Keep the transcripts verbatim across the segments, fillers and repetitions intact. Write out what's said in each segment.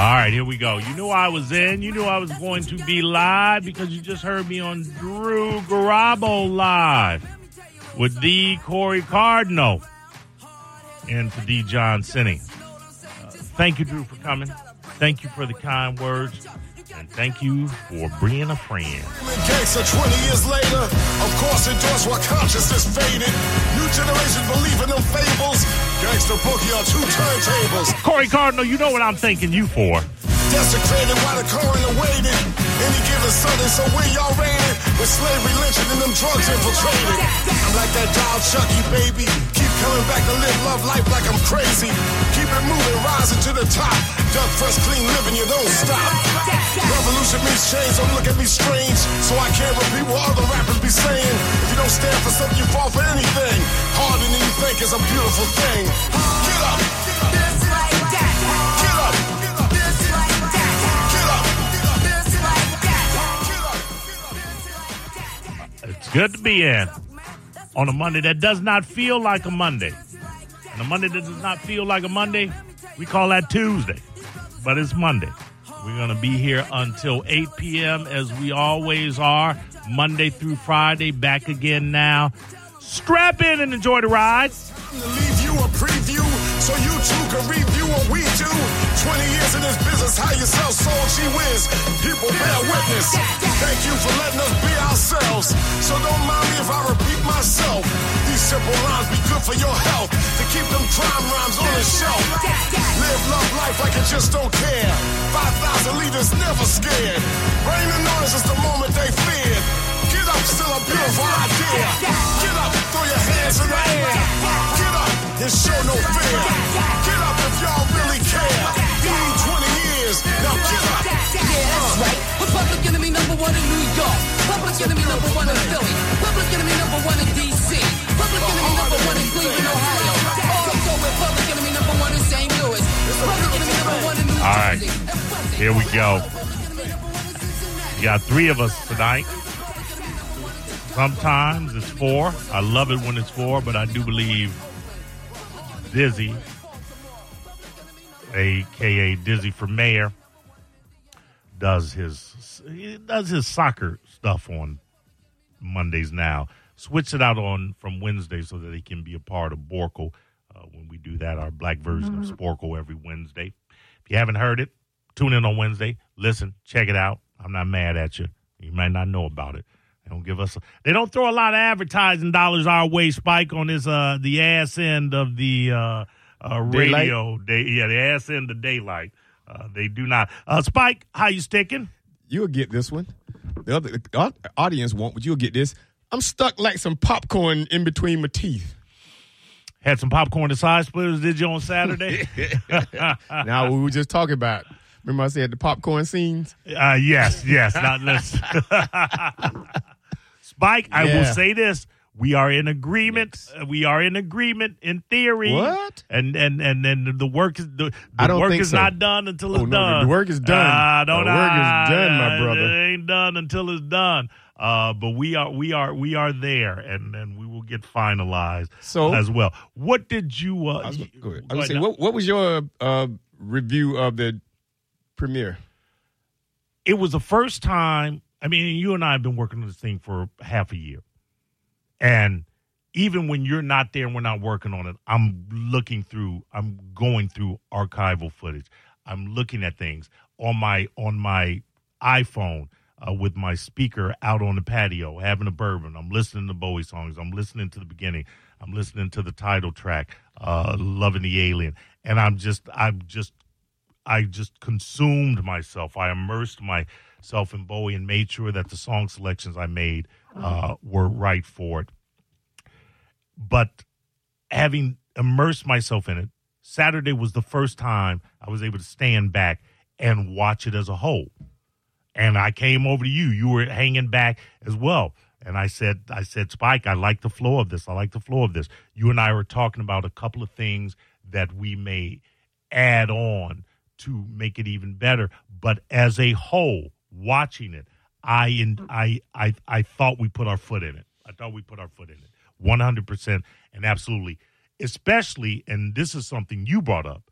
All right, here we go. You knew I was in. You knew I was going to be live because you just heard me on Drew Garabo Live with the Corey Cardinal and for the John Cinny. Uh, thank you, Drew, for coming. Thank you for the kind words. And thank you for bringing a friend. twenty years later, of course, endorse what consciousness faded. New generation believe in them fables. Gangster boogie on two turntables. Corey Cardinal, you know what I'm thanking you for. Desecrated while the coroner waited. Any given Sunday, so we y'all raided. With slave religion and them drugs infiltrated. I'm like that dial Chucky, baby. Keep coming back to live love life like I'm crazy. Keep it moving, rising to the top. Duck first, clean living, you don't stop. Revolution means change, don't look at me strange. So I can't repeat what other rappers be saying. If you don't stand for something, you fall for anything. Harder than you think is a beautiful thing. Get up. Good to be in on a Monday that does not feel like a Monday. And a Monday that does not feel like a Monday, we call that Tuesday. But it's Monday. We're going to be here until eight p.m. as we always are, Monday through Friday, back again now. Strap in and enjoy the ride. Leave you a preview so you too can review what we do. twenty years in this business, how yourself sold, she wins. People bear witness. Thank you for letting us be ourselves. So don't mind me if I repeat myself. These simple rhymes be good for your health. To keep them crime rhymes on the shelf. Live, love life like you just don't care. five thousand leaders never scared. Rain and noise is the moment they feared. Get up, still a beautiful idea. Get up, throw your hands in the air. Get up and show no fear. Get up if y'all really care. You need twenty years, now get up. Yeah, that's right. We're public enemy number one in New York. Public enemy number one in Philly. Public enemy number one in D C. Public enemy number one in Cleveland, Ohio. Also, we're public enemy number one in Saint Louis. Public enemy number one in New York. All right, here we go. You got three of us tonight. Sometimes it's four. I love it when it's four, but I do believe Dizzy, a k a. Dizzy for Mayor, does his he does his soccer stuff on Mondays now. Switch it out on from Wednesday so that he can be a part of Borco uh, when we do that, our black version mm-hmm. of Sporkle every Wednesday. If you haven't heard it, tune in on Wednesday. Listen, check it out. I'm not mad at you. You might not know about it. Don't give us. A, they don't throw a lot of advertising dollars our way, Spike, on this uh, the ass end of the uh, uh, radio. Day, yeah, the ass end of daylight. Uh, they do not. Uh, Spike, how you sticking? You'll get this one. The other the audience won't, but you'll get this. I'm stuck like some popcorn in between my teeth. Had some popcorn to side splitters, did you, on Saturday? Now, we were just talking about. Remember I said the popcorn scenes? Uh, yes, yes. Not less. Spike, yeah. I will say this. We are in agreement. Yes. We are in agreement in theory. What? And and and, and the work is the, the I don't work think is so. not done until it's oh, no, done. The work is done. Uh, don't the work I, is done, my brother. It ain't done until it's done. Uh, but we are we are we are there, and, and we will get finalized so, as well. What did you? Uh, I was going go go to say, what, what was your uh, review of the premiere? It was the first time. I mean, you and I have been working on this thing for half a year. And even when you're not there and we're not working on it, I'm looking through, I'm going through archival footage. I'm looking at things on my on my iPhone uh, with my speaker out on the patio, having a bourbon. I'm listening to Bowie songs. I'm listening to the beginning. I'm listening to the title track, uh, Loving the Alien. And I'm just, I'm just, I just consumed myself. I immersed myself in Bowie and made sure that the song selections I made uh, were right for it. But having immersed myself in it, Saturday was the first time I was able to stand back and watch it as a whole. And I came over to you. You were hanging back as well. And I said, I said, Spike, I like the flow of this. I like the flow of this. You and I were talking about a couple of things that we may add on to make it even better, but as a whole, watching it, I and I, I, I thought we put our foot in it. I thought we put our foot in it, one hundred percent and absolutely, especially. And this is something you brought up.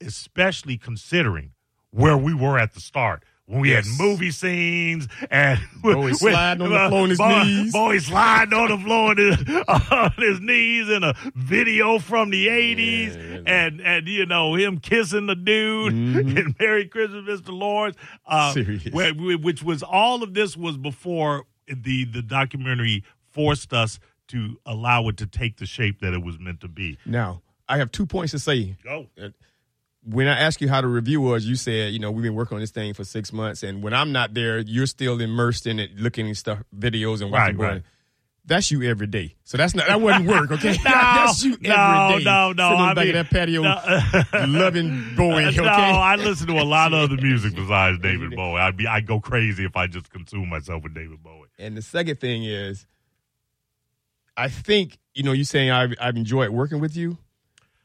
especially considering where we were at the start. When we yes. had movie scenes and Bowie sliding on the floor on his boy, knees. Bowie sliding on the floor on his, on his knees in a video from the eighties. Yeah. And, and, you know, him kissing the dude mm-hmm. and Merry Christmas, Mister Lawrence. Uh, where, which was all of this was before the, the documentary forced us to allow it to take the shape that it was meant to be. Now, I have two points to say. Go. Uh, When I asked you how the review was, you said, you know, we've been working on this thing for six months. And when I'm not there, you're still immersed in it, looking at stuff, videos and watching. Right, right. That's you every day. So that's not, that wouldn't work, okay? no, that's you every no, day. No, no, no. Sitting I back mean, in that patio, no. loving Bowie, okay? No, I listen to a lot of other music besides David Bowie. I'd be, I'd go crazy if I just consumed myself with David Bowie. And the second thing is, I think, you know, you're saying I've, I've enjoyed working with you.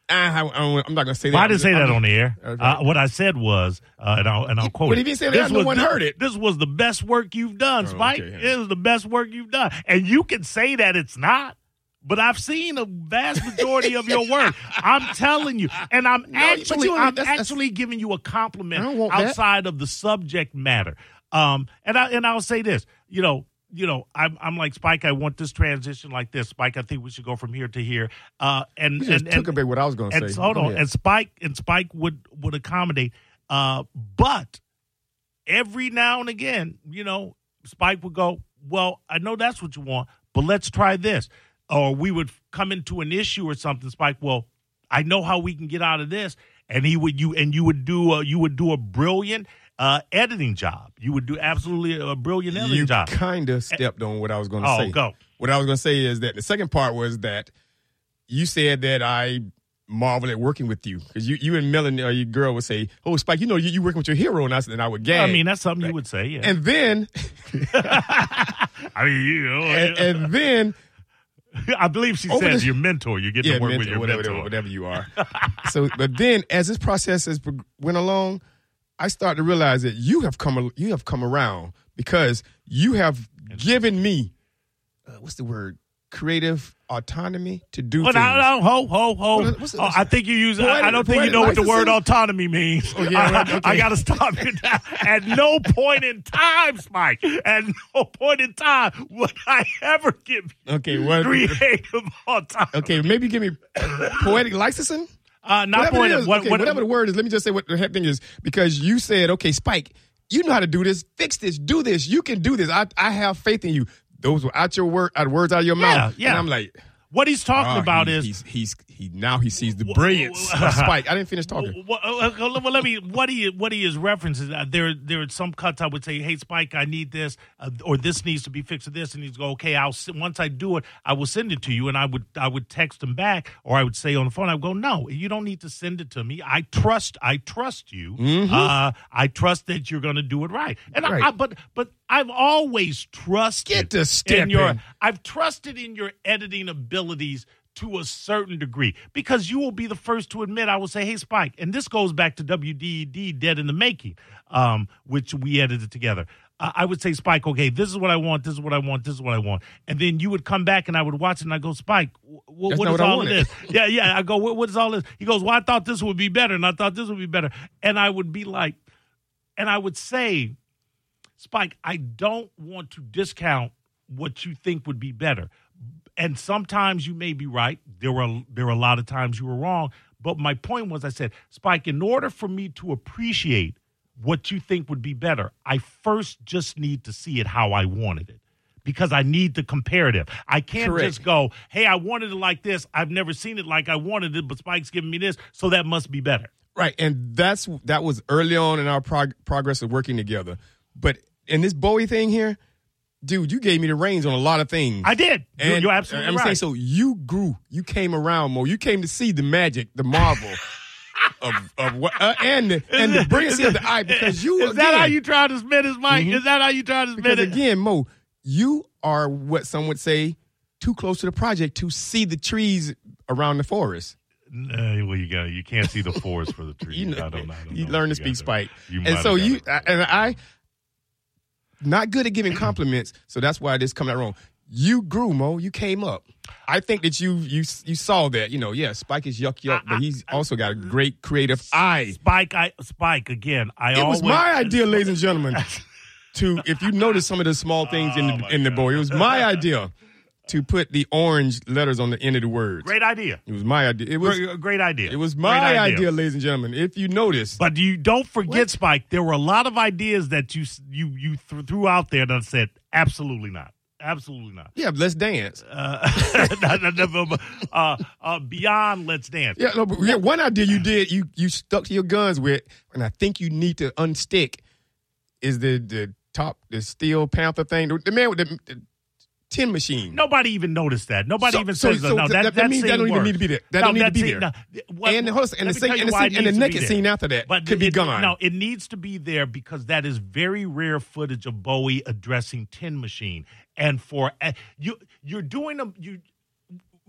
I, I, I'm not going to say that. Well, I didn't say that on the air. Okay. Uh, what I said was, uh, and I'll, and I'll quote it. But if you said that, no one heard it. This was the best work you've done, Spike. Oh, okay, yeah. It was the best work you've done. And you can say that it's not, but I've seen a vast majority of your work. I'm telling you. And I'm no, actually I'm that's, actually that's, giving you a compliment outside that. of the subject matter. Um, and, I, and I'll say this, you know, You know, I'm, I'm like, Spike, I want this transition like this. Spike, I think we should go from here to here. Uh, and you just and, took and, away what I was going to say. Hold on. And Spike and Spike would, would accommodate. Uh, but every now and again, you know, Spike would go, well, I know that's what you want, but let's try this. Or we would come into an issue or something. Spike, well, I know how we can get out of this. And he would you and you would do a, you would do a brilliant. Uh, editing job. You would do absolutely a brilliant editing you job. You kind of stepped on what I was going to oh, say. Oh, go. What I was going to say is that the second part was that you said that I marveled at working with you. Because you, you and Melanie, or your girl, would say, oh, Spike, you know, you, you working with your hero. And I, and I would gag. I mean, that's something like, you would say, yeah. And then. I mean, you know. And, and then. I believe she says the, your mentor. You get yeah, to work mentor, with your whatever, mentor. Whatever you are. So, but then as this process has went along, I start to realize that you have come you have come around because you have given me, uh, what's the word, creative autonomy to do well, things. No, no, ho, ho, ho. Well, what's the, what's oh, I think you use, poetic, I don't think you know what the word autonomy means. Oh, yeah, right, okay. I, I got to stop it. At no point in time, Spike, at no point in time would I ever give you okay, what, creative autonomy. Okay, maybe give me poetic licensing? Uh, not whatever, point, what, okay, what, whatever the word is, let me just say what the heck thing is. Because you said, okay, Spike, you know how to do this. Fix this. Do this. You can do this. I, I have faith in you. Those were out your word, out words out of your yeah, mouth. Yeah. And I'm like. What he's talking oh, about he, is. He's, he's he Now he sees the brilliance of Spike. I didn't finish talking. Well, let me. What he, what he is referencing, uh, there, there are some cuts I would say, hey, Spike, I need this, uh, or this needs to be fixed or this. And he'd go, okay, I'll once I do it, I will send it to you. And I would I would text him back, or I would say on the phone, I would go, no, you don't need to send it to me. I trust I trust you. Mm-hmm. Uh, I trust that you're going to do it right. And right. I, I, but but. I've always trusted Get to step in your in. I've trusted in your editing abilities to a certain degree because you will be the first to admit. I will say, hey, Spike, and this goes back to W D D, Dead in the Making, um, which we edited together. Uh, I would say, Spike, okay, this is what I want, this is what I want, this is what I want. And then you would come back and I would watch it and I go, Spike, w- w- what is what all of this? yeah, yeah, I go, what, what is all this? He goes, well, I thought this would be better and I thought this would be better. And I would be like, and I would say, Spike, I don't want to discount what you think would be better. And sometimes you may be right. There were there were a lot of times you were wrong. But my point was I said, Spike, in order for me to appreciate what you think would be better, I first just need to see it how I wanted it because I need the comparative. I can't Correct. just go, hey, I wanted it like this. I've never seen it like I wanted it, but Spike's giving me this, so that must be better. Right, and that's that was early on in our prog- progress of working together. But in this Bowie thing here, dude, you gave me the reins on a lot of things. I did. And you're absolutely I'm right. I'm saying, so you grew. You came around more. You came to see the magic, the marvel of of what, uh, and the, and the brilliancy of the eye. Because you is again, that how you try to spin it, Mike? Mm-hmm. Is that how you try to spin because it? Because again, Mo, you are what some would say too close to the project to see the trees around the forest. Uh, well, you got you can't see the forest for the trees. you know, I don't, I don't you know learn to speak Spike, and so you I, and I. Not good at giving compliments, so that's why this coming out wrong. You grew, Mo. You came up. I think that you you you saw that. You know, yeah, Spike is yuck yuck, I, but he's I, also got a great creative eye. Spike, I, Spike again. I it always, was my idea, ladies and gentlemen. To if you notice some of the small things oh, in the, in the boy, it was my idea to put the orange letters on the end of the words. Great idea. It was my idea. It was great, great idea. It was my idea. idea, ladies and gentlemen. If you notice, but you don't forget, what? Spike. There were a lot of ideas that you you you threw out there that said absolutely not. Absolutely not. Yeah, Let's Dance. Uh, uh, uh, beyond Let's Dance. Yeah, no, but yeah, one idea you did, you you stuck to your guns with, and I think you need to unstick, is the the top, the Steel Panther thing. The man with the, the Tin Machine. Nobody even noticed that. Nobody so, even so, says so no, that. That, that means that don't even need to be there. That no, don't need to be scene, there. No, what, and the, host, and the, scene, and the, scene, and the naked scene after that but could it, be gone. No, it needs to be there because that is very rare footage of Bowie addressing Tin Machine. And for uh, you, you're doing a, you,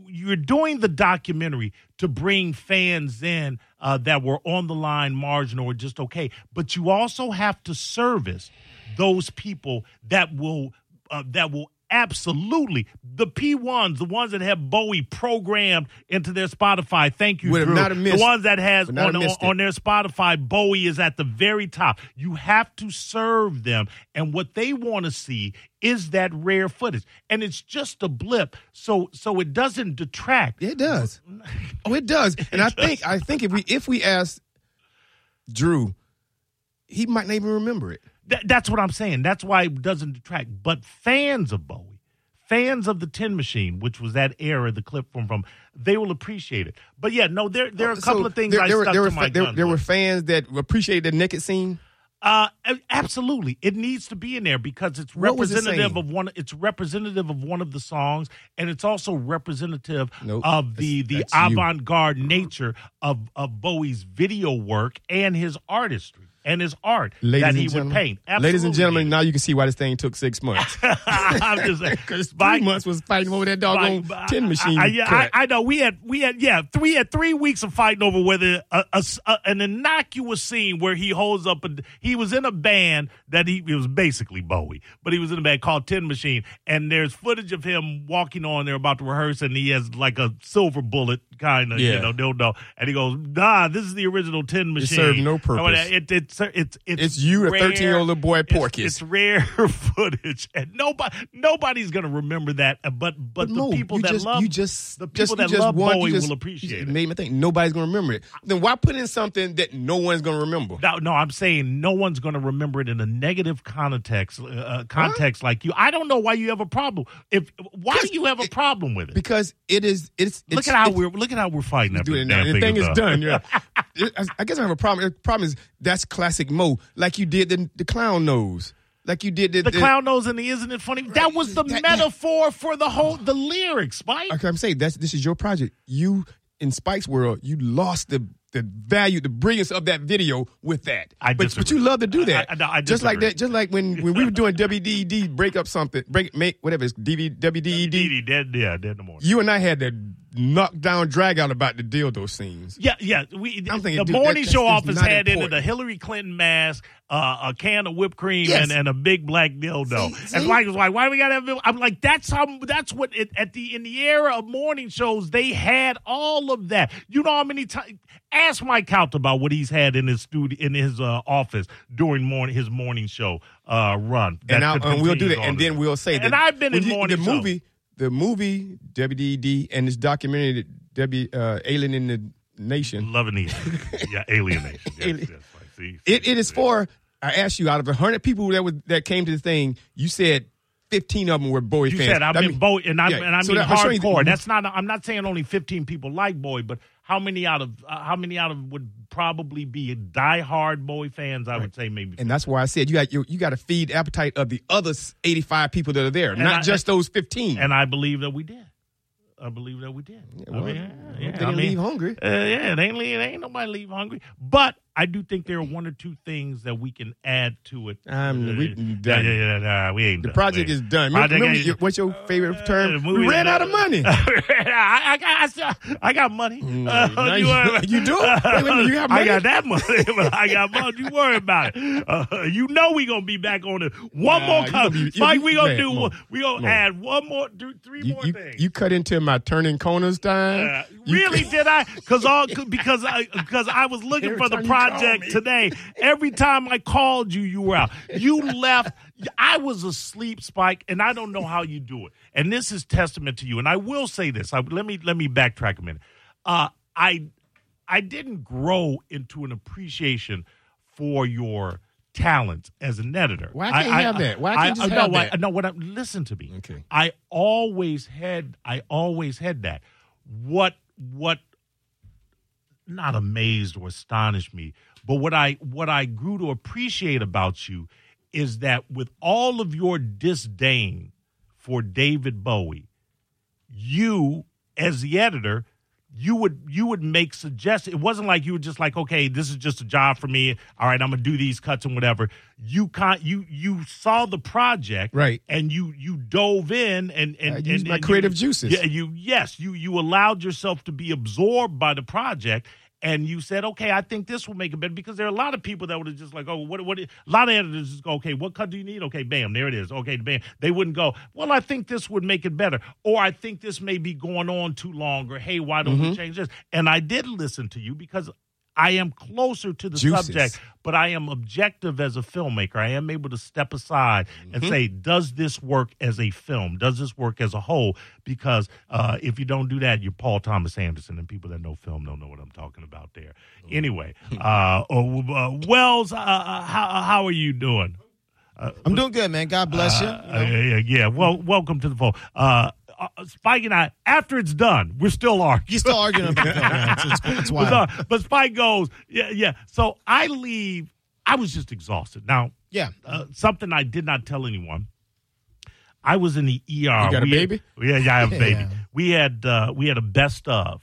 you're doing the documentary to bring fans in uh, that were on the line, marginal, or just okay. But you also have to service those people that will uh, that will absolutely the P ones, the ones that have Bowie programmed into their Spotify. Thank you, Drew. Missed, the ones that has on, on, on their Spotify, Bowie is at the very top. You have to serve them, and what they want to see is that rare footage. And it's just a blip, so so it doesn't detract. It does. Oh, it does. And it I does. think I think if we if we ask Drew, he might not even remember it. Th- that's what I'm saying. That's why it doesn't detract. But fans of Bowie, fans of the Tin Machine, which was that era, the clip from, from they will appreciate it. But yeah, no, there there are a couple so of things there, I there stuck were, there to were, my there, gun There with. were fans that appreciated the naked scene. Uh, absolutely, it needs to be in there because it's representative of one. It's representative of one of the songs, and it's also representative nope. of the, the avant-garde you. nature of, of Bowie's video work and his artistry and his art ladies that he would paint. Absolutely. Ladies and gentlemen, now you can see why this thing took six months. I'm just saying, because three months was fighting over that doggone Tin Machine. I, I, I, I know we had we had yeah three had three weeks of fighting over whether a, a, a, an innocuous scene where he holds up a, he was in a band that he it was basically Bowie, but he was in a band called Tin Machine, and there's footage of him walking on there about to rehearse, and he has like a silver bullet kind of yeah. you know dildo, and he goes, nah, this is the original Tin Machine. It served no purpose. It, it, It's, it's, it's, it's you, rare, a thirteen-year-old little boy, Porky. It's, it's rare footage, and nobody nobody's gonna remember that. But but, but the, no, people that just, love, just, the people just, that love won, Bowie just, will appreciate it. Made me think nobody's gonna remember it. Then why put in something that no one's gonna remember? No, no I'm saying no one's gonna remember it in a negative context. Uh, context huh? Like you, I don't know why you have a problem. If why do you have a problem with it? Because it is. It's, it's look at how it's, we're look at how we're fighting. That it now. The thing is up. done. Yeah. I guess I have a problem. The problem is that's classic Mo, like you did the, the clown nose. Like you did the, the, the clown nose and the isn't it funny? Right. That was the that, metaphor that, for the whole, the lyrics, Spike. Okay, I'm saying that's this is your project. You, in Spike's world, you lost the the value, the brilliance of that video with that. I but, but you love to do that. I, I, no, I just like that. Just like when, when we were doing W D D, break up something, break make whatever it's D V D, W D D. Dead, yeah, dead in the morning. You and I had that knockdown drag out about the dildo scenes. Yeah, yeah. We I'm thinking, the morning that, show office had into the Hillary Clinton mask, uh, a can of whipped cream, yes. and, and a big black dildo. See, see? And Mike was like, "Why do we gotta have?" I'm like, "That's how. That's what it, at the in the era of morning shows they had all of that. You know how many times." Ask Mike Cald about what he's had in his studio, in his uh, office during morning his morning show uh, run. And, I, and we'll do that, and then we'll say that. And I've been in you, morning the show. movie, the movie W D D, and this documentary W uh, Alien in the Nation, Loving the Alien, yeah, Alien Nation. Yes, Alien. Yes, right. see, see, it it is yeah. for. I asked you out of a hundred people that was that came to the thing, you said fifteen of them were Bowie you fans. You said I mean Bowie, and I yeah, and I so mean that, hardcore. That, That's not. I'm not saying only fifteen people like Bowie, but. How many out of uh, how many out of would probably be diehard Bowie fans? I right. would say maybe, and that's why I said you got you, you got to feed appetite of the other eighty-five people that are there, and not I, just those fifteen. And I believe that we did. I believe that we did. Yeah, well, I mean, yeah, yeah, they didn't I mean, leave hungry. Uh, yeah, they ain't, they ain't nobody leave hungry. But I do think there are one or two things that we can add to it. Um, we, nah, nah, nah, we ain't the done. project we ain't. is done. Remember, remember, is, what's your favorite uh, term? We ran out of money. I, I, I, I got money. Mm, uh, no, you, you, you do? Wait, wait, you got money? I got that money. I got money. You worry about it. Uh, you know we going to be back on it. One nah, more comment. Mike, we going to do one. We going to add one more, do three you, more you, things. You cut into my turning corners time. Uh, really, did I? Cause all, because I, because I was looking for the project. Project today. Every time I called you, you were out. You left. I was asleep, Spike, and I don't know how you do it. And this is testament to you. And I will say this. I, let me let me backtrack a minute. Uh, I I didn't grow into an appreciation for your talent as an editor. Why can't I, you have I, that? Why can't I, you just I, have no, that? I, no, what I, listen to me. Okay. I always had. I always had that. What what. Not amazed or astonished me, but what I what I grew to appreciate about you is that with all of your disdain for David Bowie, you as the editor, you would you would make suggestions. It wasn't like you were just like, okay, this is just a job for me. All right, I'm gonna do these cuts and whatever. You con- you you saw the project, right? And you you dove in and and I used and, my and creative you, juices. Yeah, you yes, you you allowed yourself to be absorbed by the project. And you said, okay, I think this will make it better, because there are a lot of people that would have just like, oh, what, what? A lot of editors just go, okay, what cut do you need? Okay, bam, there it is. Okay, bam. They wouldn't go, well, I think this would make it better, or I think this may be going on too long, or hey, why don't mm-hmm. we change this? And I did listen to you because I am closer to the Juices. subject, but I am objective as a filmmaker. I am able to step aside mm-hmm. and say, does this work as a film? Does this work as a whole? Because uh, if you don't do that, you're Paul Thomas Anderson, and people that know film don't know what I'm talking about there. Mm-hmm. Anyway, uh, uh, Wells, uh, how, how are you doing? Uh, I'm doing good, man. God bless you. Uh, you know? uh, yeah, yeah. Well, welcome to the phone. Uh, Uh, Spike and I, after it's done, we're still arguing. You're still arguing about it. Yeah, it's, it's, it's wild. But Spike goes, yeah, yeah. So I leave. I was just exhausted. Now, yeah, uh, something I did not tell anyone. I was in the E R. You got a we baby? Had, yeah, yeah, I have a baby. Yeah. We had uh, we had a best of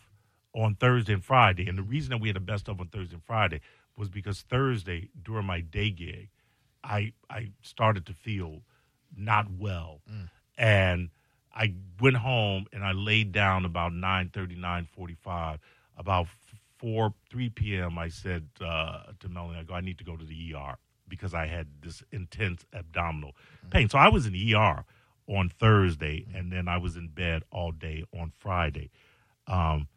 on Thursday and Friday, and the reason that we had a best of on Thursday and Friday was because Thursday during my day gig, I I started to feel not well, mm. and I went home and I laid down about nine thirty, nine forty-five About four, three p.m. I said uh, to Melanie, I go, I need to go to the E R because I had this intense abdominal pain. So I was in the E R on Thursday, and then I was in bed all day on Friday. Um,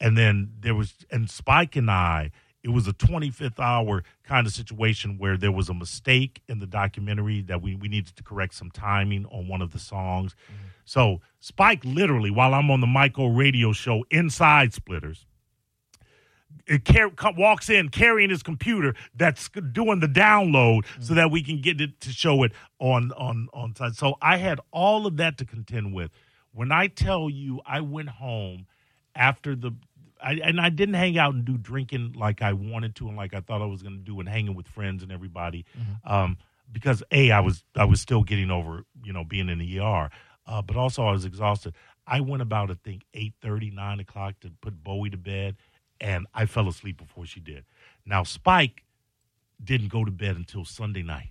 and then there was, and Spike and I, it was a twenty-fifth hour kind of situation where there was a mistake in the documentary that we, we needed to correct some timing on one of the songs. Mm-hmm. So Spike literally, while I'm on the Michael radio show inside Splitters, it car- walks in carrying his computer that's doing the download mm-hmm. so that we can get it to show it on on on site. So I had all of that to contend with. When I tell you I went home after the I, and I didn't hang out and do drinking like I wanted to and like I thought I was going to do and hanging with friends and everybody mm-hmm. um, because, A, I was I was still getting over, you know, being in the E R, uh, but also I was exhausted. I went about, I think, eight thirty, nine o'clock to put Bowie to bed, and I fell asleep before she did. Now, Spike didn't go to bed until Sunday night.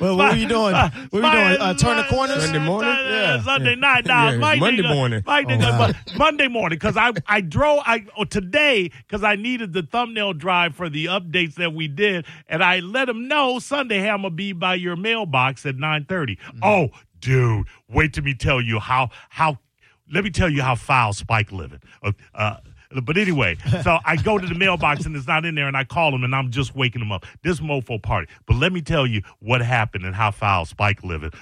Well, what were you doing? What were you doing? Uh, turn the corners? Sunday morning? Yeah. Sunday night. Nah, yeah. Monday, Monday morning. Monday, oh, Monday morning. Because I, I drove I oh, today because I needed the thumbnail drive for the updates that we did. And I let him know Sunday, hey, I'm going to be by your mailbox at nine thirty Mm-hmm. Oh, dude, wait till me tell you how, how, let me tell you how foul Spike living. Uh, uh But anyway, so I go to the mailbox and it's not in there, and I call him, and I'm just waking him up. This mofo party. But let me tell you what happened and how foul Spike living.